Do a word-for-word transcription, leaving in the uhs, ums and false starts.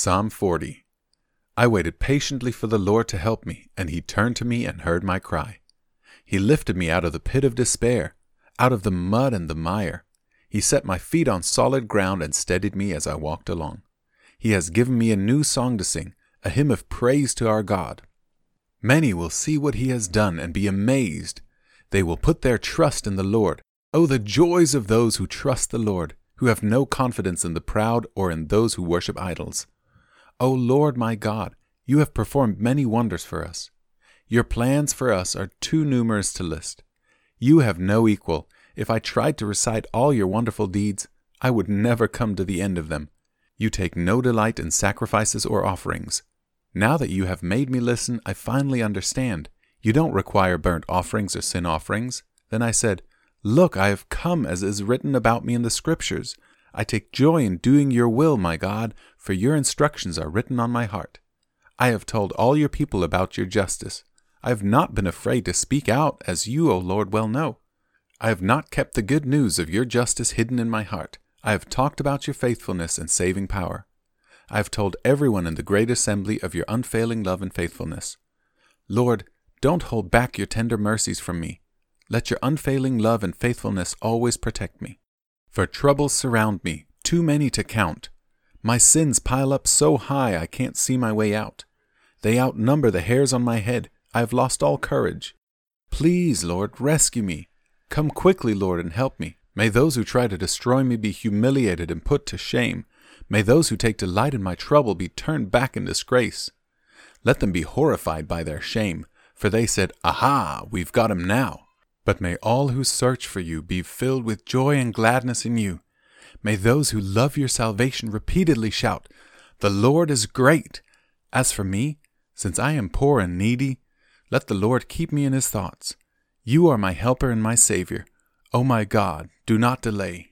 Psalm forty. I waited patiently for the Lord to help me, and he turned to me and heard my cry. He lifted me out of the pit of despair, out of the mud and the mire. He set my feet on solid ground and steadied me as I walked along. He has given me a new song to sing, a hymn of praise to our God. Many will see what he has done and be amazed. They will put their trust in the Lord. Oh, the joys of those who trust the Lord, who have no confidence in the proud or in those who worship idols. O Lord my God, you have performed many wonders for us. Your plans for us are too numerous to list. You have no equal. If I tried to recite all your wonderful deeds, I would never come to the end of them. You take no delight in sacrifices or offerings. Now that you have made me listen, I finally understand. You don't require burnt offerings or sin offerings. Then I said, Look, I have come as is written about me in the Scriptures. I take joy in doing your will, my God, for your instructions are written on my heart. I have told all your people about your justice. I have not been afraid to speak out, as you, O Lord, well know. I have not kept the good news of your justice hidden in my heart. I have talked about your faithfulness and saving power. I have told everyone in the great assembly of your unfailing love and faithfulness. Lord, don't hold back your tender mercies from me. Let your unfailing love and faithfulness always protect me. For troubles surround me, too many to count. My sins pile up so high I can't see my way out. They outnumber the hairs on my head. I have lost all courage. Please, Lord, rescue me. Come quickly, Lord, and help me. May those who try to destroy me be humiliated and put to shame. May those who take delight in my trouble be turned back in disgrace. Let them be horrified by their shame, for they said, Aha, we've got him now. But may all who search for you be filled with joy and gladness in you. May those who love your salvation repeatedly shout, The Lord is great! As for me, since I am poor and needy, let the Lord keep me in his thoughts. You are my helper and my Savior. O my God, do not delay.